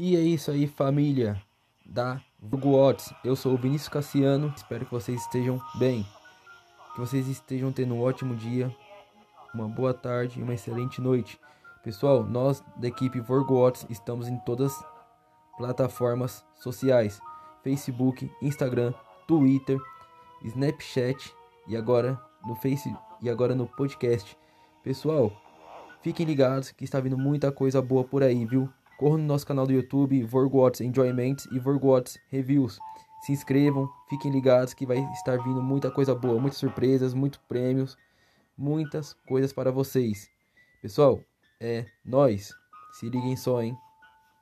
E é isso aí, família da Vorgots. Eu sou o Vinícius Cassiano, espero que vocês estejam bem. Que vocês estejam tendo um ótimo dia, uma boa tarde e uma excelente noite. Pessoal, nós da equipe Vorgots estamos em todas as plataformas sociais. Facebook, Instagram, Twitter, Snapchat e agora no podcast. Pessoal, fiquem ligados que está vindo muita coisa boa por aí, viu? Corram no nosso canal do YouTube, Vorgots Enjoyments e Vorgots Reviews. Se inscrevam, fiquem ligados que vai estar vindo muita coisa boa, muitas surpresas, muitos prêmios, muitas coisas para vocês. Pessoal, é nóis. Se liguem só, hein?